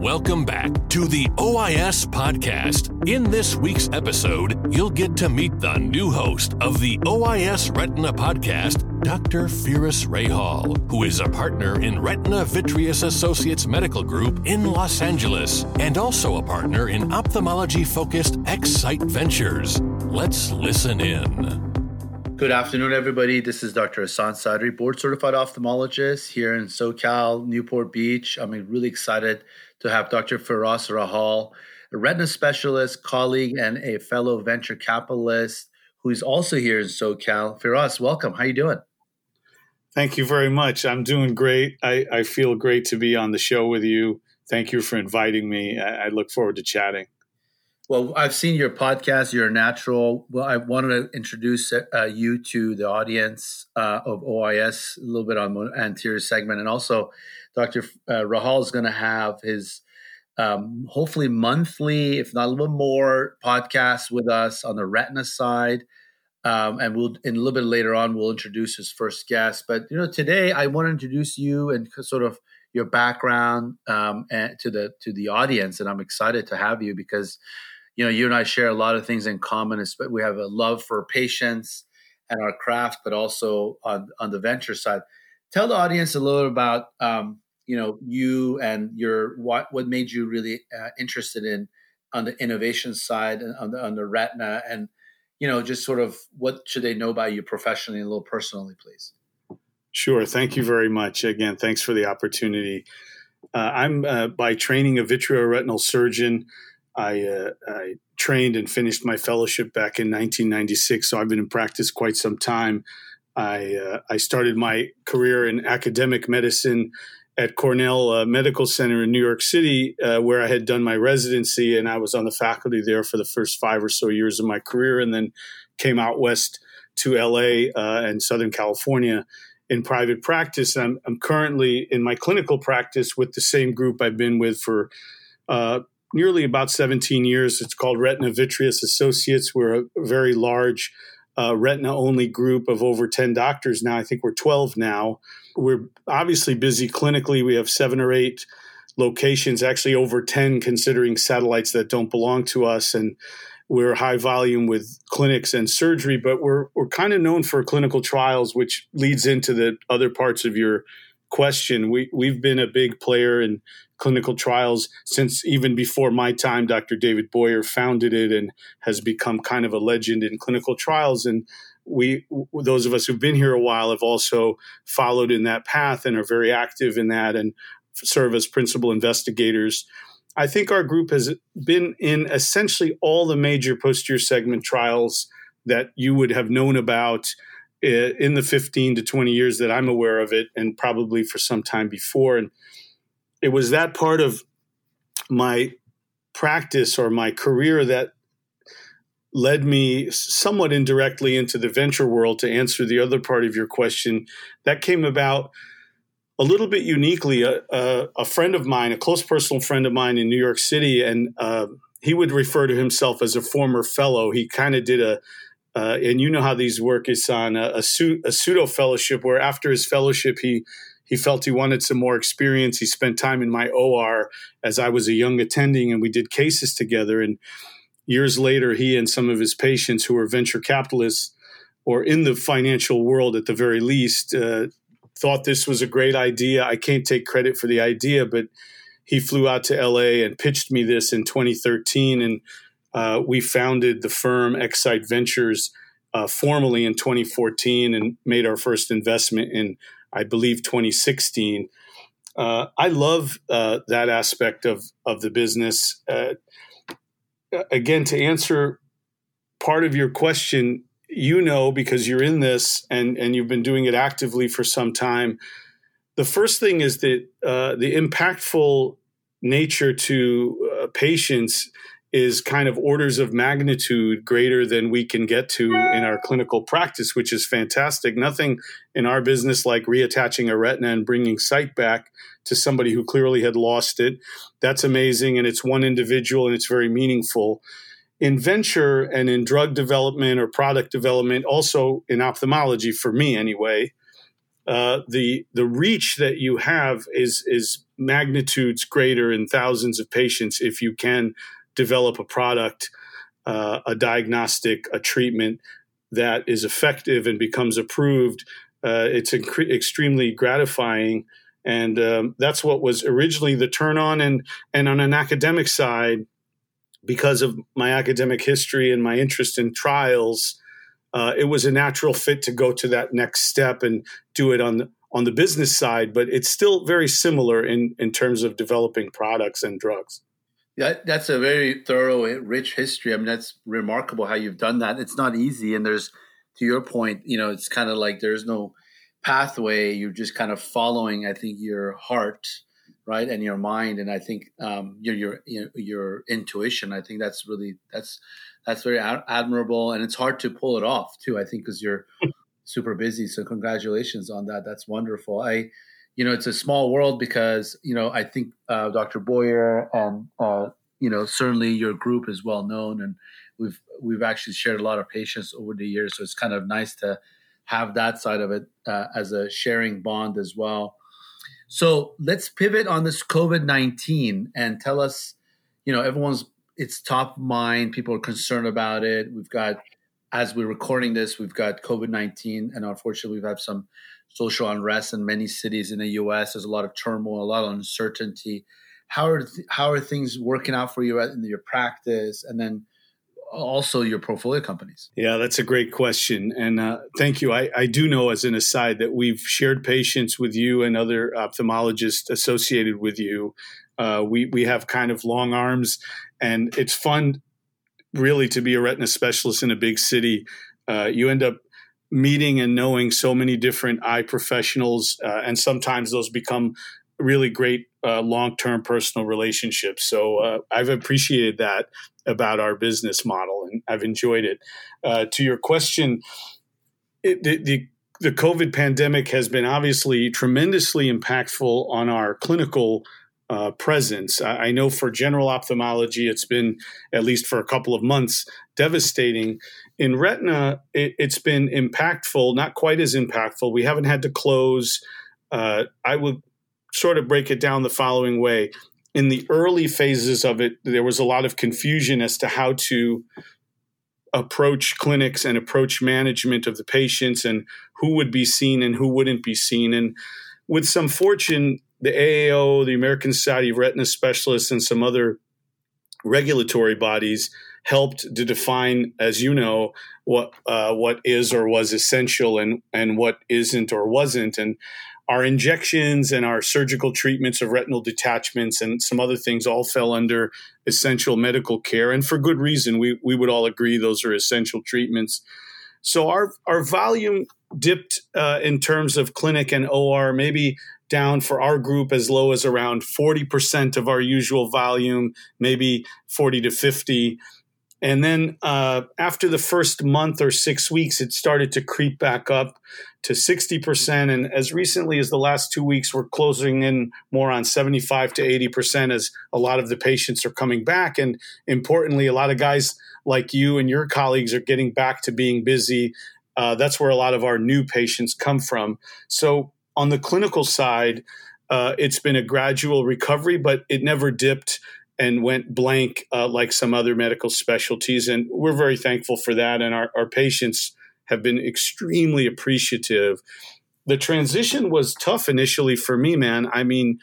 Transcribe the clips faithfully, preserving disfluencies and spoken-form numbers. Welcome back to the O I S Podcast. In this week's episode, you'll get to meet the new host of the O I S Retina Podcast, Doctor Firas Rahal, who is a partner in Retina Vitreous Associates Medical Group in Los Angeles and also a partner in ophthalmology-focused Excite Ventures. Let's listen in. Good afternoon, everybody. This is Doctor Hassan Sadri, board-certified ophthalmologist here in SoCal, Newport Beach. I'm really excited to have Doctor Firas Rahal, a retina specialist, colleague, and a fellow venture capitalist who is also here in SoCal. Firas, welcome. How are you doing? Thank you very much. I'm doing great. I, I feel great to be on the show with you. Thank you for inviting me. I, I look forward to chatting. Well, I've seen your podcast. You're a natural. Well, I wanted to introduce uh, you to the audience uh, of O I S a little bit on the anterior segment. And also, Doctor Uh, Rahal is going to have his um, hopefully monthly, if not a little more, podcast with us on the retina side. Um, and we'll, and a little bit later on, we'll introduce his first guest. But, you know, today I want to introduce you and sort of your background um, and to the to the audience. And I'm excited to have you because, you know, you and I share a lot of things in common. We have a love for patients and our craft, but also on, on the venture side. Tell the audience a little about, um, you know, you and your what what made you really uh, interested in on the innovation side and on the, on the retina, and, you know, just sort of what should they know about you professionally and a little personally, please. Sure. Thank you very much. Again, thanks for the opportunity. Uh, I'm uh, by training a vitreoretinal surgeon. I, uh, I trained and finished my fellowship back in nineteen ninety-six, so I've been in practice quite some time. I uh, I started my career in academic medicine at Cornell uh, Medical Center in New York City, uh, where I had done my residency, and I was on the faculty there for the first five or so years of my career, and then came out west to L A uh, and Southern California in private practice. I'm, I'm currently in my clinical practice with the same group I've been with for uh, nearly about seventeen years. It's called Retina Vitreous Associates. We're a very large uh, retina-only group of over ten doctors now. I think we're twelve now. We're obviously busy clinically. We have seven or eight locations, actually over ten considering satellites that don't belong to us. And we're high volume with clinics and surgery, but we're we're kind of known for clinical trials, which leads into the other parts of your question. We, we've been a big player in clinical trials since even before my time. Doctor David Boyer founded it and has become kind of a legend in clinical trials. And we, those of us who've been here a while, have also followed in that path and are very active in that and serve as principal investigators. I think our group has been in essentially all the major posterior segment trials that you would have known about in the fifteen to twenty years that I'm aware of it, and probably for some time before. And it was that part of my practice or my career that led me somewhat indirectly into the venture world, to answer the other part of your question. That came about a little bit uniquely. A, a, a friend of mine, a close personal friend of mine in New York City, and uh, he would refer to himself as a former fellow. He kind of did a, uh, and you know how these work, is on a, a, su- a pseudo fellowship, where after his fellowship, he he felt he wanted some more experience. He spent time in my O R as I was a young attending, and we did cases together. And years later, he and some of his patients who were venture capitalists or in the financial world at the very least, uh, thought this was a great idea. I can't take credit for the idea, but he flew out to L A and pitched me this in twenty thirteen. And uh, we founded the firm Excite Ventures uh, formally in twenty fourteen and made our first investment in, I believe, twenty sixteen. Uh, I love uh, that aspect of, of the business. Uh, again, to answer part of your question, you know, because you're in this and, and you've been doing it actively for some time, the first thing is that uh, the impactful nature to uh, patients is kind of orders of magnitude greater than we can get to in our clinical practice, which is fantastic. Nothing in our business like reattaching a retina and bringing sight back to somebody who clearly had lost it. That's amazing, and it's one individual, and it's very meaningful. In venture and in drug development or product development, also in ophthalmology, for me anyway, uh, the the reach that you have is is magnitudes greater in thousands of patients if you can develop a product, uh, a diagnostic, a treatment that is effective and becomes approved. Uh, it's incre- extremely gratifying. And um, that's what was originally the turn on. And, and on an academic side, because of my academic history and my interest in trials, uh, it was a natural fit to go to that next step and do it on the, on the business side. But it's still very similar in, in terms of developing products and drugs. Yeah, that's a very thorough, rich history. I mean, that's remarkable how you've done that. It's not easy. And there's, to your point, you know, it's kind of like there's no pathway. You're just kind of following, I think, your heart, right, and your mind, and I think um, your your your intuition. I think that's really that's that's very admirable, and it's hard to pull it off too. I think because you're super busy. So congratulations on that. That's wonderful. I, you know, it's a small world because you know I think uh, Doctor Boyer and uh, you know certainly your group is well known, and we've we've actually shared a lot of patients over the years. So it's kind of nice to have that side of it uh, as a sharing bond as well. So let's pivot on this COVID nineteen and tell us, you know, everyone's, it's top of mind. People are concerned about it. We've got, as we're recording this, we've got COVID nineteen. And unfortunately, we've had some social unrest in many cities in the U S. There's a lot of turmoil, a lot of uncertainty. How are, th- how are things working out for you in your practice? And then also your portfolio companies? Yeah, that's a great question. And uh, thank you. I, I do know as an aside that we've shared patients with you and other ophthalmologists associated with you. Uh, we, we have kind of long arms, and it's fun really to be a retina specialist in a big city. Uh, you end up meeting and knowing so many different eye professionals, uh, and sometimes those become really great uh, long-term personal relationships. So uh, I've appreciated that about our business model, and I've enjoyed it. Uh, to your question, it, the, the the COVID pandemic has been obviously tremendously impactful on our clinical uh, presence. I, I know for general ophthalmology, it's been, at least for a couple of months, devastating. In retina, it, it's been impactful, not quite as impactful. We haven't had to close. Uh, I would sort of break it down the following way. In the early phases of it, there was a lot of confusion as to how to approach clinics and approach management of the patients and who would be seen and who wouldn't be seen. And with some fortune, the A A O, the American Society of Retina Specialists, and some other regulatory bodies helped to define, as you know, what uh, what is or was essential and, and what isn't or wasn't. And our injections and our surgical treatments of retinal detachments and some other things all fell under essential medical care. And for good reason, we we would all agree those are essential treatments. So our, our volume dipped uh, in terms of clinic and O R, maybe down for our group as low as around forty percent of our usual volume, maybe forty to fifty. And then uh, after the first month or six weeks, it started to creep back up to sixty percent. And as recently as the last two weeks, we're closing in more on seventy-five to eighty percent as a lot of the patients are coming back. And importantly, a lot of guys like you and your colleagues are getting back to being busy. Uh, that's where a lot of our new patients come from. So on the clinical side, uh, it's been a gradual recovery, but it never dipped and went blank uh, like some other medical specialties. And we're very thankful for that. And our, our patients have been extremely appreciative. The transition was tough initially for me, man. I mean,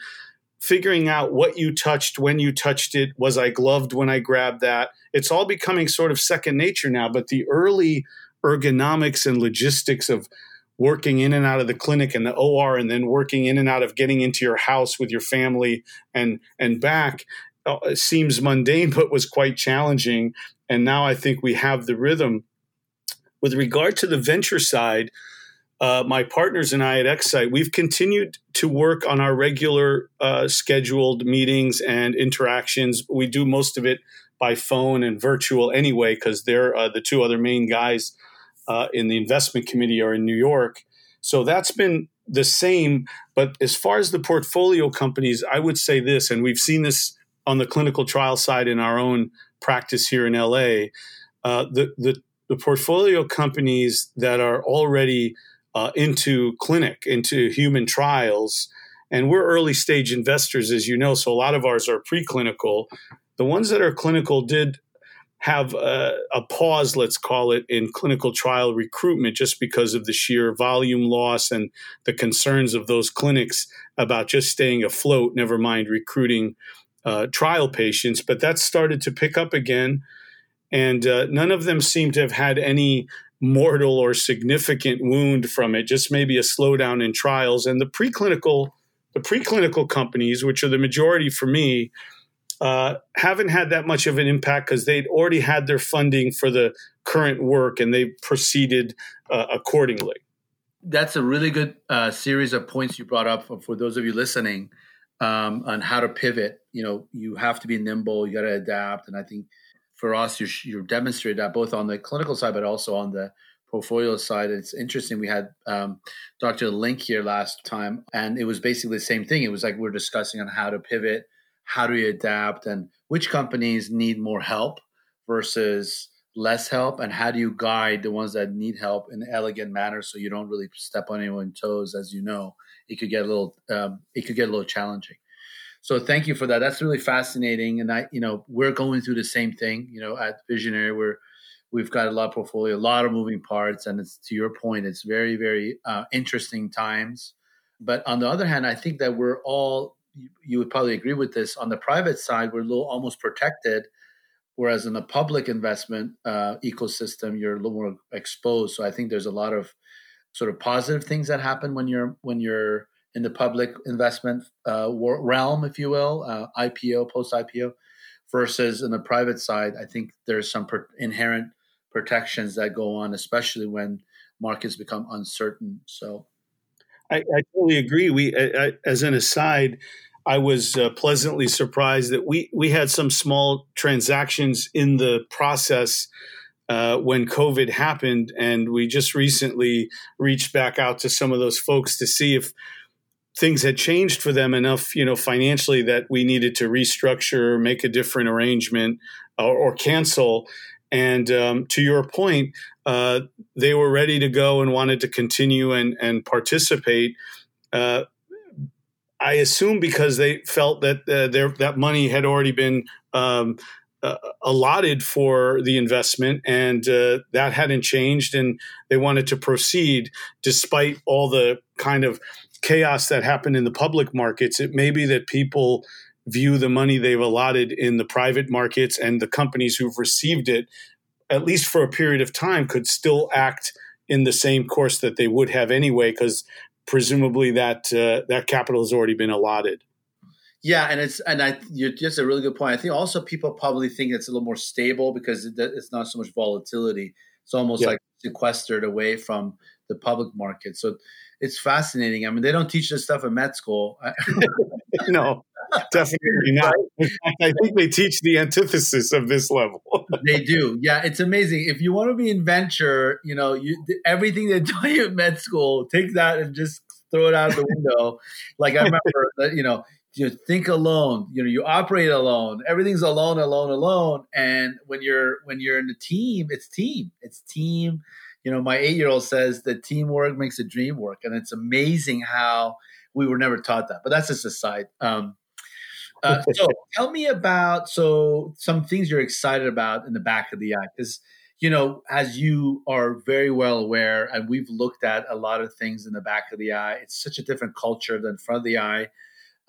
figuring out what you touched, when you touched it, was I gloved when I grabbed that? It's all becoming sort of second nature now. But the early ergonomics and logistics of working in and out of the clinic and the O R, and then working in and out of getting into your house with your family and, and back, it seems mundane, but was quite challenging. And now I think we have the rhythm. With regard to the venture side, uh, my partners and I at Excite, we've continued to work on our regular uh, scheduled meetings and interactions. We do most of it by phone and virtual anyway, because they're uh, the two other main guys uh, in the investment committee are in New York. So that's been the same. But as far as the portfolio companies, I would say this, and we've seen this on the clinical trial side in our own practice here in L A, uh, the, the the portfolio companies that are already uh, into clinic, into human trials, And we're early stage investors, as you know, so a lot of ours are preclinical. The ones that are clinical did have a, a pause, let's call it, in clinical trial recruitment just because of the sheer volume loss and the concerns of those clinics about just staying afloat, never mind recruiting uh, trial patients. But that started to pick up again, and uh, none of them seem to have had any mortal or significant wound from it, just maybe a slowdown in trials. And the preclinical, the preclinical companies, which are the majority for me, Uh, haven't had that much of an impact because they'd already had their funding for the current work and they proceeded uh, accordingly. That's a really good uh, series of points you brought up for, for those of you listening um, on how to pivot. You know, you have to be nimble, you got to adapt. And I think for us, you, you demonstrated that both on the clinical side, but also on the portfolio side. It's interesting. We had um, Doctor Link here last time, and it was basically the same thing. It was like we're discussing on how to pivot. How do you adapt, and which companies need more help versus less help? And how do you guide the ones that need help in an elegant manner so you don't really step on anyone's toes? As you know, it could get a little, um, it could get a little challenging. So thank you for that. That's really fascinating. And I, you know, we're going through the same thing, you know, at Visionary where we've got a lot of portfolio, a lot of moving parts. And it's to your point, it's very, very uh, interesting times. But on the other hand, I think that we're all, you would probably agree with this, on the private side, we're a little almost protected, whereas in the public investment uh, ecosystem, you're a little more exposed. So I think there's a lot of sort of positive things that happen when you're when you're in the public investment uh, realm, if you will, uh, I P O, post-I P O, versus in the private side, I think there's some per- inherent protections that go on, especially when markets become uncertain. So I, I totally agree. We, I, I, as an aside, I was uh, pleasantly surprised that we, we had some small transactions in the process uh, when COVID happened. And we just recently reached back out to some of those folks to see if things had changed for them enough, you know, financially that we needed to restructure, make a different arrangement, or, or cancel. And um, to your point, uh, they were ready to go and wanted to continue and, and participate. Uh, I assume because they felt that uh, their that money had already been um, uh, allotted for the investment, and uh, that hadn't changed, and they wanted to proceed despite all the kind of chaos that happened in the public markets. It may be that people view the money they've allotted in the private markets and the companies who've received it, at least for a period of time, could still act in the same course that they would have anyway, because presumably that uh, that capital has already been allotted. Yeah, and it's and I you're just a really good point. I think also people probably think it's a little more stable because it, it's not so much volatility. It's almost yeah. like sequestered away from the public market. So it's fascinating. I mean, they don't teach this stuff in med school. No. Definitely not. In fact, I think they teach the antithesis of this level. They do. Yeah, it's amazing. If you want to be in venture, you know, you, everything they taught you at med school, take that and just throw it out the window. Like I remember, that, you know, you think alone. You know, you operate alone. Everything's alone, alone, alone. And when you're when you're in a team, it's team. It's team. You know, my eight-year-old says that teamwork makes a dream work, and it's amazing how we were never taught that. But that's just a side. Um, Uh, so tell me about so some things you're excited about in the back of the eye, because, you know, as you are very well aware, and we've looked at a lot of things in the back of the eye, it's such a different culture than front of the eye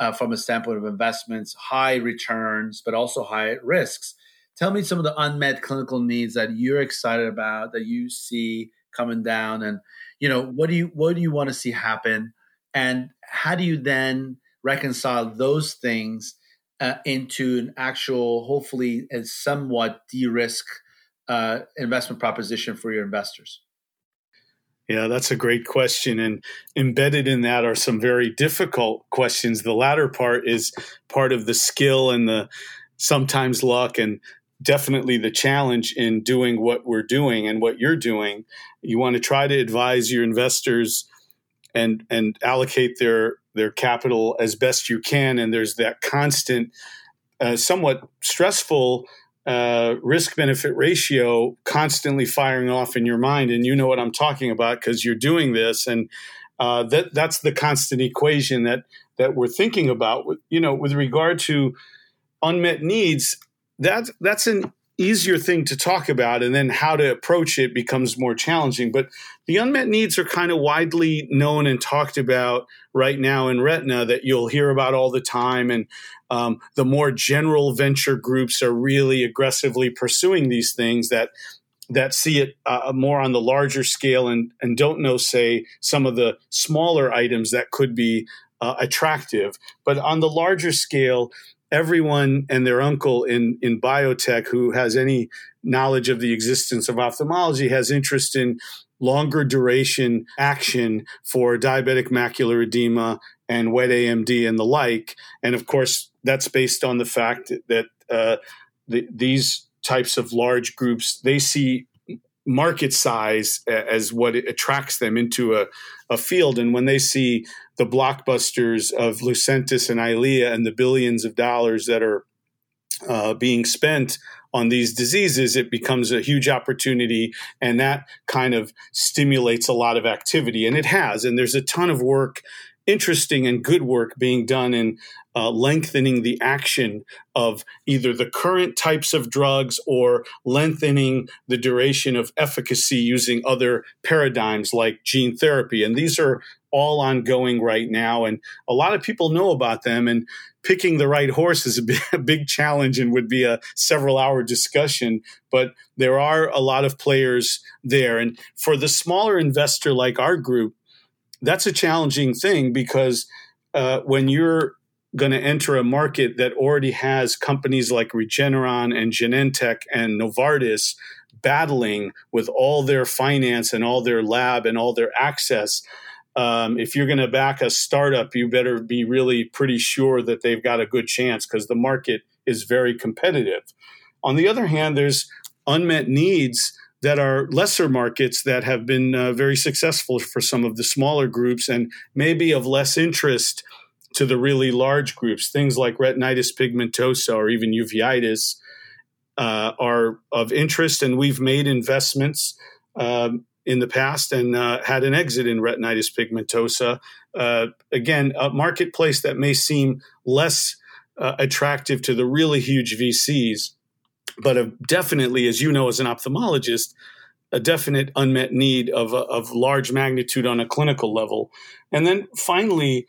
uh, from a standpoint of investments, high returns, but also high risks. Tell me some of the unmet clinical needs that you're excited about, that you see coming down, and, you know, what do you what do you want to see happen, and how do you then reconcile those things uh, into an actual, hopefully, and somewhat de-risk uh, investment proposition for your investors? Yeah, that's a great question. And embedded in that are some very difficult questions. The latter part is part of the skill and the sometimes luck and definitely the challenge in doing what we're doing and what you're doing. You want to try to advise your investors and and allocate their their capital as best you can. And there's that constant, uh, somewhat stressful uh, risk-benefit ratio constantly firing off in your mind. And you know what I'm talking about because you're doing this. And uh, that that's the constant equation that that we're thinking about. You know, with regard to unmet needs, that that's an easier thing to talk about, and then how to approach it becomes more challenging. But the unmet needs are kind of widely known and talked about right now in retina that you'll hear about all the time. And um, the more general venture groups are really aggressively pursuing these things that that see it uh, more on the larger scale and, and don't know, say, some of the smaller items that could be uh, attractive. But on the larger scale, everyone and their uncle in, in biotech who has any knowledge of the existence of ophthalmology has interest in longer duration action for diabetic macular edema and wet A M D and the like. And of course, that's based on the fact that uh, the, these types of large groups, they see market size as what it attracts them into a, a field. And when they see the blockbusters of Lucentis and Eylea and the billions of dollars that are uh, being spent on these diseases, it becomes a huge opportunity. And that kind of stimulates a lot of activity. And it has. And there's a ton of work, interesting and good work being done in uh, lengthening the action of either the current types of drugs or lengthening the duration of efficacy using other paradigms like gene therapy. And these are all ongoing right now. And a lot of people know about them. And picking the right horse is a big, a big challenge and would be a several hour discussion. But there are a lot of players there. And for the smaller investor like our group, that's a challenging thing because uh, when you're going to enter a market that already has companies like Regeneron and Genentech and Novartis battling with all their finance and all their lab and all their access, um, if you're going to back a startup, you better be really pretty sure that they've got a good chance because the market is very competitive. On the other hand, there's unmet needs that are lesser markets that have been uh, very successful for some of the smaller groups and maybe of less interest to the really large groups. Things like retinitis pigmentosa or even uveitis uh, are of interest, and we've made investments um, in the past and uh, had an exit in retinitis pigmentosa. Uh, again, a marketplace that may seem less uh, attractive to the really huge V Cs, but a definitely, as you know, as an ophthalmologist, a definite unmet need of, of large magnitude on a clinical level. And then finally,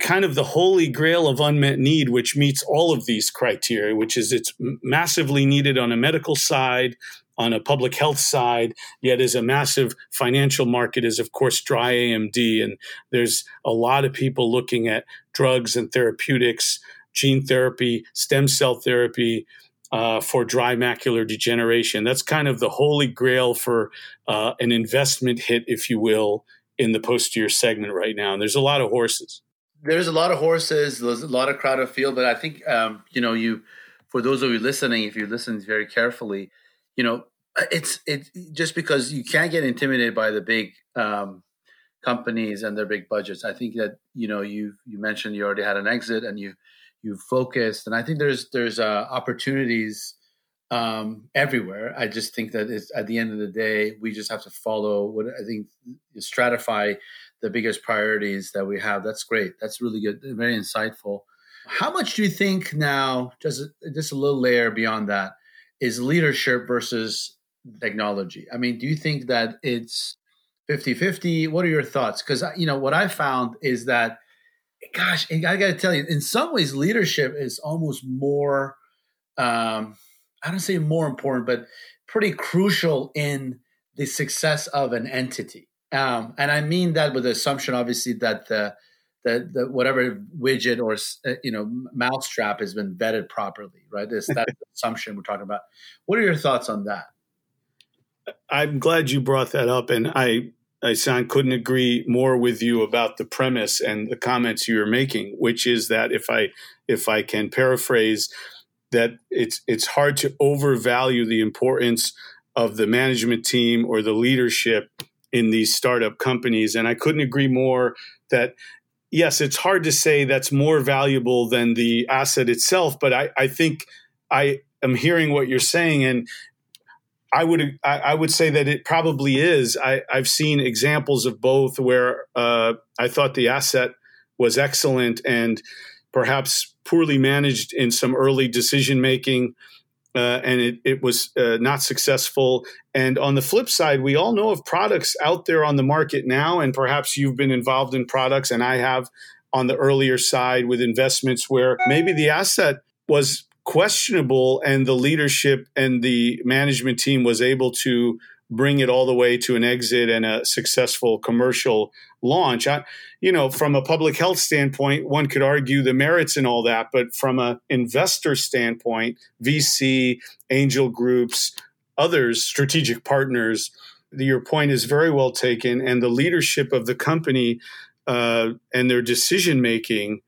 kind of the holy grail of unmet need, which meets all of these criteria, which is it's massively needed on a medical side, on a public health side, yet is a massive financial market is, of course, dry A M D. And there's a lot of people looking at drugs and therapeutics, gene therapy, stem cell therapy, Uh, for dry macular degeneration. That's kind of the holy grail for uh, an investment hit, if you will, in the posterior segment right now. And there's a lot of horses. There's a lot of horses. There's a lot of crowded field. But I think, um, you know, you for those of you listening, if you listen very carefully, you know, it's it just because you can't get intimidated by the big um, companies and their big budgets. I think that, you know, you you mentioned you already had an exit and you you focused, and I think there's there's uh, opportunities um, everywhere. I just think that it's, at the end of the day, we just have to follow what I think is stratify the biggest priorities that we have. That's great. That's really good. Very insightful. How much do you think now, just just a little layer beyond that, is leadership versus technology? I mean, do you think that it's fifty-fifty? What are your thoughts? Because, you know, what I found is that, gosh, I got to tell you, in some ways, leadership is almost more, um, I don't say more important, but pretty crucial in the success of an entity. Um, and I mean that with the assumption, obviously, that the, the, the whatever widget or, you know, mousetrap has been vetted properly, right? That's that assumption we're talking about. What are your thoughts on that? I'm glad you brought that up. And I Hassan, couldn't agree more with you about the premise and the comments you were making, which is that if I if I can paraphrase, that it's it's hard to overvalue the importance of the management team or the leadership in these startup companies. And I couldn't agree more that, yes, it's hard to say that's more valuable than the asset itself, but I, I think I am hearing what you're saying. And I would I, I would say that it probably is. I, I've seen examples of both where uh, I thought the asset was excellent and perhaps poorly managed in some early decision making, uh, and it, it was uh, not successful. And on the flip side, we all know of products out there on the market now, and perhaps you've been involved in products, and I have on the earlier side with investments where maybe the asset was questionable and the leadership and the management team was able to bring it all the way to an exit and a successful commercial launch. I, you know, from a public health standpoint, one could argue the merits and all that, but from an investor standpoint, V C, angel groups, others, strategic partners, your point is very well taken. And the leadership of the company uh, and their decision-making,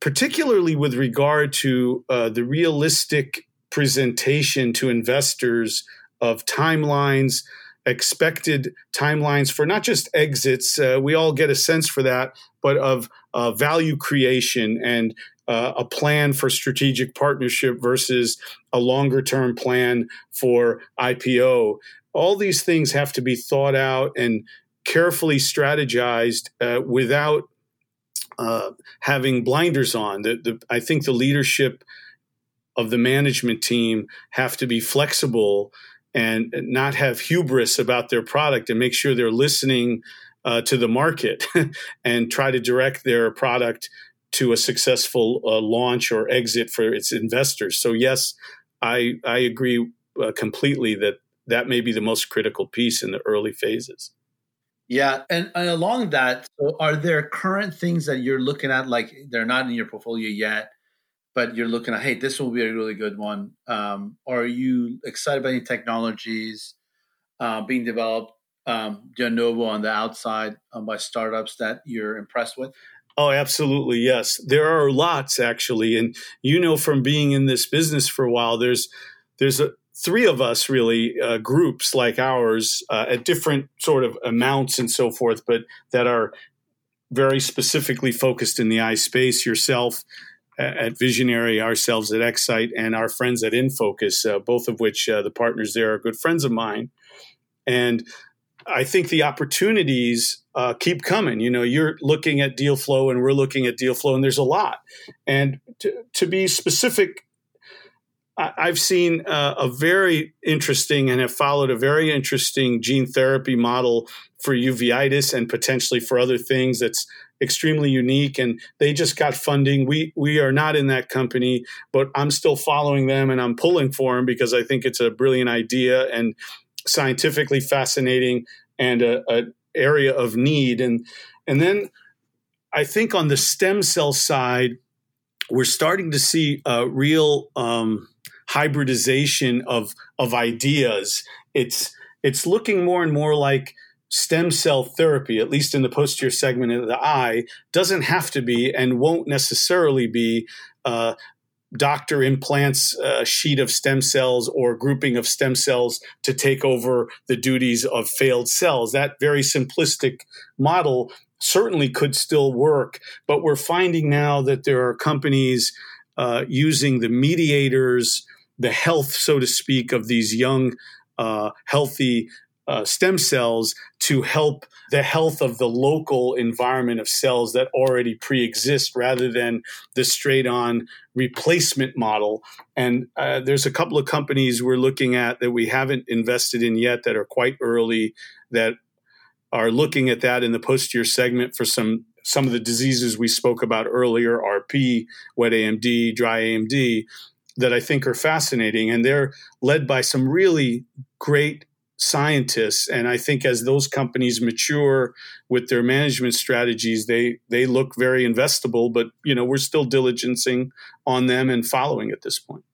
particularly with regard to uh, the realistic presentation to investors of timelines, expected timelines for not just exits, uh, we all get a sense for that, but of uh, value creation and uh, a plan for strategic partnership versus a longer-term plan for I P O. All these things have to be thought out and carefully strategized uh, without Uh, having blinders on. The, the, I think the leadership of the management team have to be flexible and not have hubris about their product and make sure they're listening uh, to the market and try to direct their product to a successful uh, launch or exit for its investors. So yes, I, I agree uh, completely that that may be the most critical piece in the early phases. Yeah. And, and along that, so are there current things that you're looking at, like they're not in your portfolio yet, but you're looking at, hey, this will be a really good one. Um, are you excited about any technologies uh, being developed um, de novo on the outside um, by startups that you're impressed with? Oh, absolutely. Yes. There are lots, actually. And, you know, from being in this business for a while, there's there's a three of us really, uh, groups like ours uh, at different sort of amounts and so forth, but that are very specifically focused in the eye space, yourself at Visionary, ourselves at Excite, and our friends at InFocus, uh, both of which uh, the partners there are good friends of mine. And I think the opportunities uh, keep coming. You know, you're looking at deal flow and we're looking at deal flow, and there's a lot. And to, to be specific, I've seen uh, a very interesting and have followed a very interesting gene therapy model for uveitis and potentially for other things that's extremely unique. And they just got funding. We we are not in that company, but I'm still following them and I'm pulling for them because I think it's a brilliant idea and scientifically fascinating and a, a area of need. And and then I think on the stem cell side, we're starting to see a real um, hybridization of of ideas. It's it's looking more and more like stem cell therapy, at least in the posterior segment of the eye, doesn't have to be and won't necessarily be uh, doctor implants a sheet of stem cells or grouping of stem cells to take over the duties of failed cells. That very simplistic model certainly could still work, but we're finding now that there are companies uh, using the mediators, the health, so to speak, of these young, uh, healthy uh, stem cells to help the health of the local environment of cells that already pre-exist rather than the straight-on replacement model. And uh, there's a couple of companies we're looking at that we haven't invested in yet that are quite early that are looking at that in the posterior segment for some some of the diseases we spoke about earlier, R P, wet A M D, dry A M D, that I think are fascinating. And they're led by some really great scientists. And I think as those companies mature with their management strategies, they they look very investable. But, you know, we're still diligencing on them and following at this point.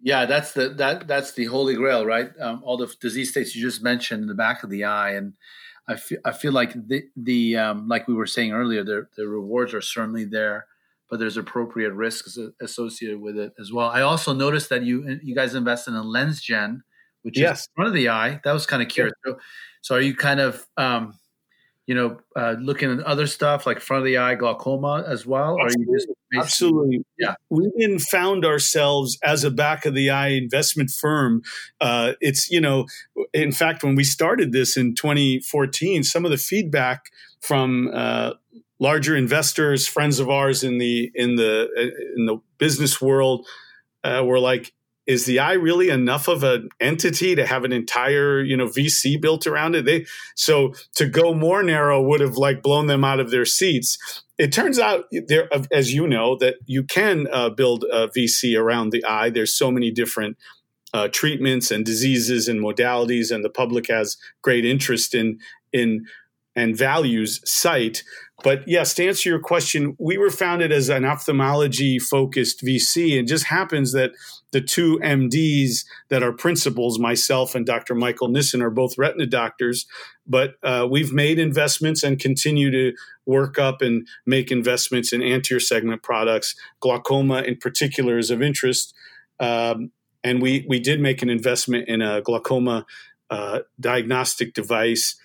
Yeah, that's the that that's the holy grail, right? Um, all the disease states you just mentioned in the back of the eye, and I feel, I feel like the, the um, like we were saying earlier, the, the rewards are certainly there, but there's appropriate risks associated with it as well. I also noticed that you you guys invested in LensGen, which yes. is in front of the eye. That was kind of curious. Yeah. So, so are you kind of um, you know, uh, looking at other stuff like front of the eye glaucoma as well? Absolutely. Or are you just Absolutely. Yeah. We then found ourselves as a back of the eye investment firm. Uh, it's, you know, in fact, when we started this in twenty fourteen, some of the feedback from uh, larger investors, friends of ours in the in the in the business world, uh, were like, is the eye really enough of an entity to have an entire, you know, V C built around it? They, so to go more narrow would have like blown them out of their seats. It turns out there, as you know, that you can uh, build a V C around the eye. There's so many different uh, treatments and diseases and modalities, and the public has great interest in, in, and values sight. But yes, to answer your question, we were founded as an ophthalmology-focused V C. It just happens that the two M Ds that are principals, myself and Doctor Michael Nissen, are both retina doctors. But uh, we've made investments and continue to work up and make investments in anterior segment products. Glaucoma in particular is of interest. Um, and we, we did make an investment in a glaucoma uh, diagnostic device.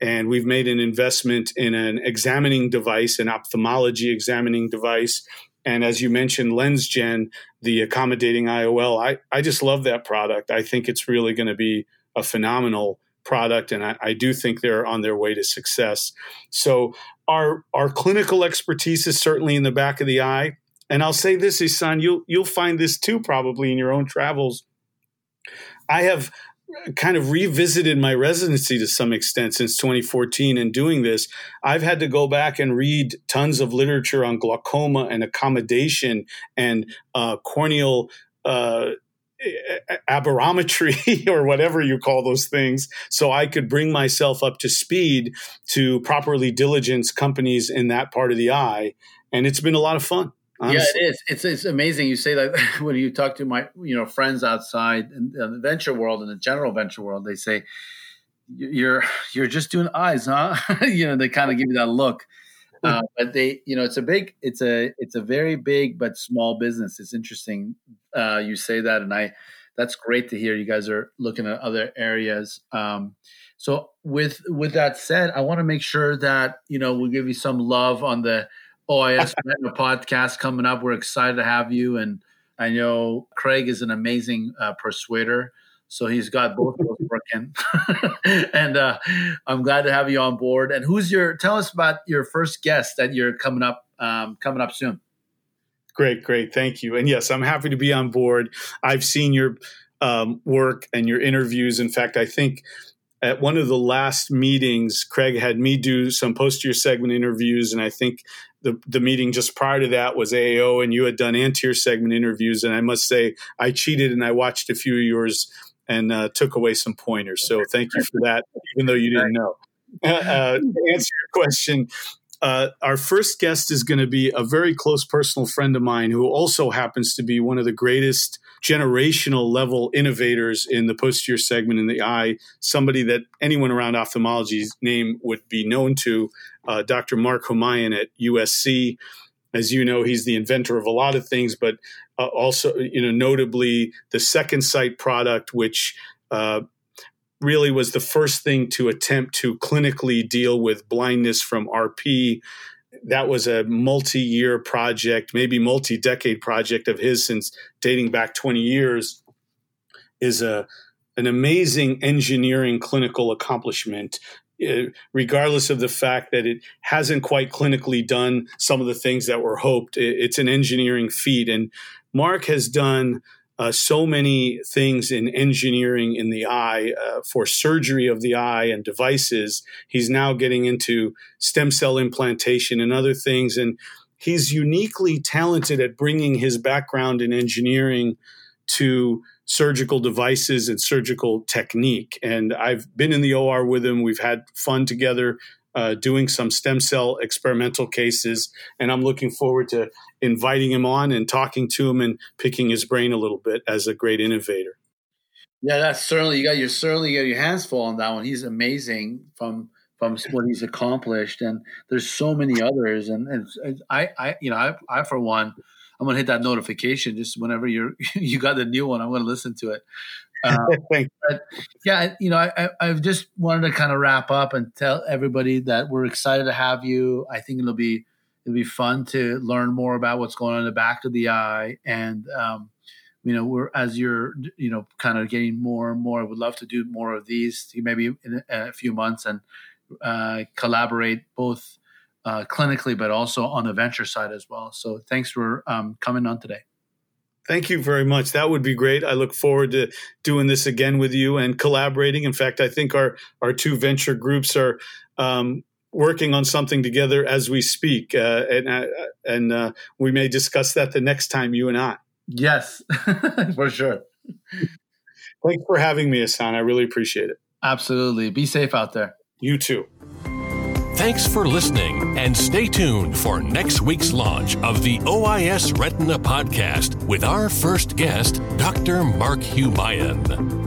And we've made an investment in an examining device, an ophthalmology examining device. And as you mentioned, LensGen, the accommodating I O L, I, I just love that product. I think it's really going to be a phenomenal product. And I, I do think they're on their way to success. So our our clinical expertise is certainly in the back of the eye. And I'll say this, Hassan, you'll, you'll find this too probably in your own travels. I have kind of revisited my residency to some extent since twenty fourteen. And doing this, I've had to go back and read tons of literature on glaucoma and accommodation and uh, corneal uh, aberrometry or whatever you call those things, so I could bring myself up to speed to properly diligence companies in that part of the eye. And it's been a lot of fun. Honestly. Yeah, it is. It's it's amazing. You say that when you talk to my you know friends outside in the venture world and the general venture world, they say you're you're just doing eyes, huh? you know, they kind of give you that look. Uh, but they, you know, it's a big, it's a it's a very big but small business. It's interesting uh, you say that, and I that's great to hear. You guys are looking at other areas. Um, so with with that said, I want to make sure that you know we'll give you some love on the O I S Retina Podcast coming up. We're excited to have you. And I know Craig is an amazing uh, persuader. So he's got both of us working. and uh, I'm glad to have you on board. And who's your, tell us about your first guest that you're coming up, um, coming up soon. Great, great. Thank you. And yes, I'm happy to be on board. I've seen your um, work and your interviews. In fact, I think at one of the last meetings, Craig had me do some posterior segment interviews. And I think The, the meeting just prior to that was A A O, and you had done anterior segment interviews. And I must say, I cheated and I watched a few of yours and uh, took away some pointers. So thank you for that, even though you didn't know. Uh, to answer your question, uh, our first guest is going to be a very close personal friend of mine who also happens to be one of the greatest generational level innovators in the posterior segment in the eye, somebody that anyone around ophthalmology's name would be known to, uh, Doctor Mark Humayun at U S C. As you know, he's the inventor of a lot of things, but uh, also, you know, notably the Second Sight product, which uh, really was the first thing to attempt to clinically deal with blindness from R P. That was a multi-year project, maybe multi-decade project of his, since dating back twenty years, is a an amazing engineering clinical accomplishment, regardless of the fact that it hasn't quite clinically done some of the things that were hoped. It's an engineering feat. And Mark has done uh, so many things in engineering in the eye uh, for surgery of the eye and devices. He's now getting into stem cell implantation and other things. And he's uniquely talented at bringing his background in engineering to surgical devices and surgical technique. And I've been in the O R with him. We've had fun together uh, doing some stem cell experimental cases. And I'm looking forward to inviting him on and talking to him and picking his brain a little bit as a great innovator. Yeah, that's certainly, you got your, certainly got your hands full on that one. He's amazing from, from what he's accomplished. And there's so many others. And, and I, I, you know, I, I, for one, I'm going to hit that notification just whenever you're, you got the new one. I'm going to listen to it. Um, but yeah, you know, I, I just wanted to kind of wrap up and tell everybody that we're excited to have you. I think it'll be it'll be fun to learn more about what's going on in the back of the eye, and um, you know, we're as you're you know kind of getting more and more. I would love to do more of these, maybe in a few months, and uh, collaborate both uh, clinically, but also on the venture side as well. So thanks for um, coming on today. Thank you very much. That would be great. I look forward to doing this again with you and collaborating. In fact, I think our, our two venture groups are um, working on something together as we speak. Uh, and uh, and uh, we may discuss that the next time, you and I. Yes, for sure. Thanks for having me, Hassan. I really appreciate it. Absolutely. Be safe out there. You too. Thanks for listening, and stay tuned for next week's launch of the O I S Retina Podcast with our first guest, Doctor Mark Humayun.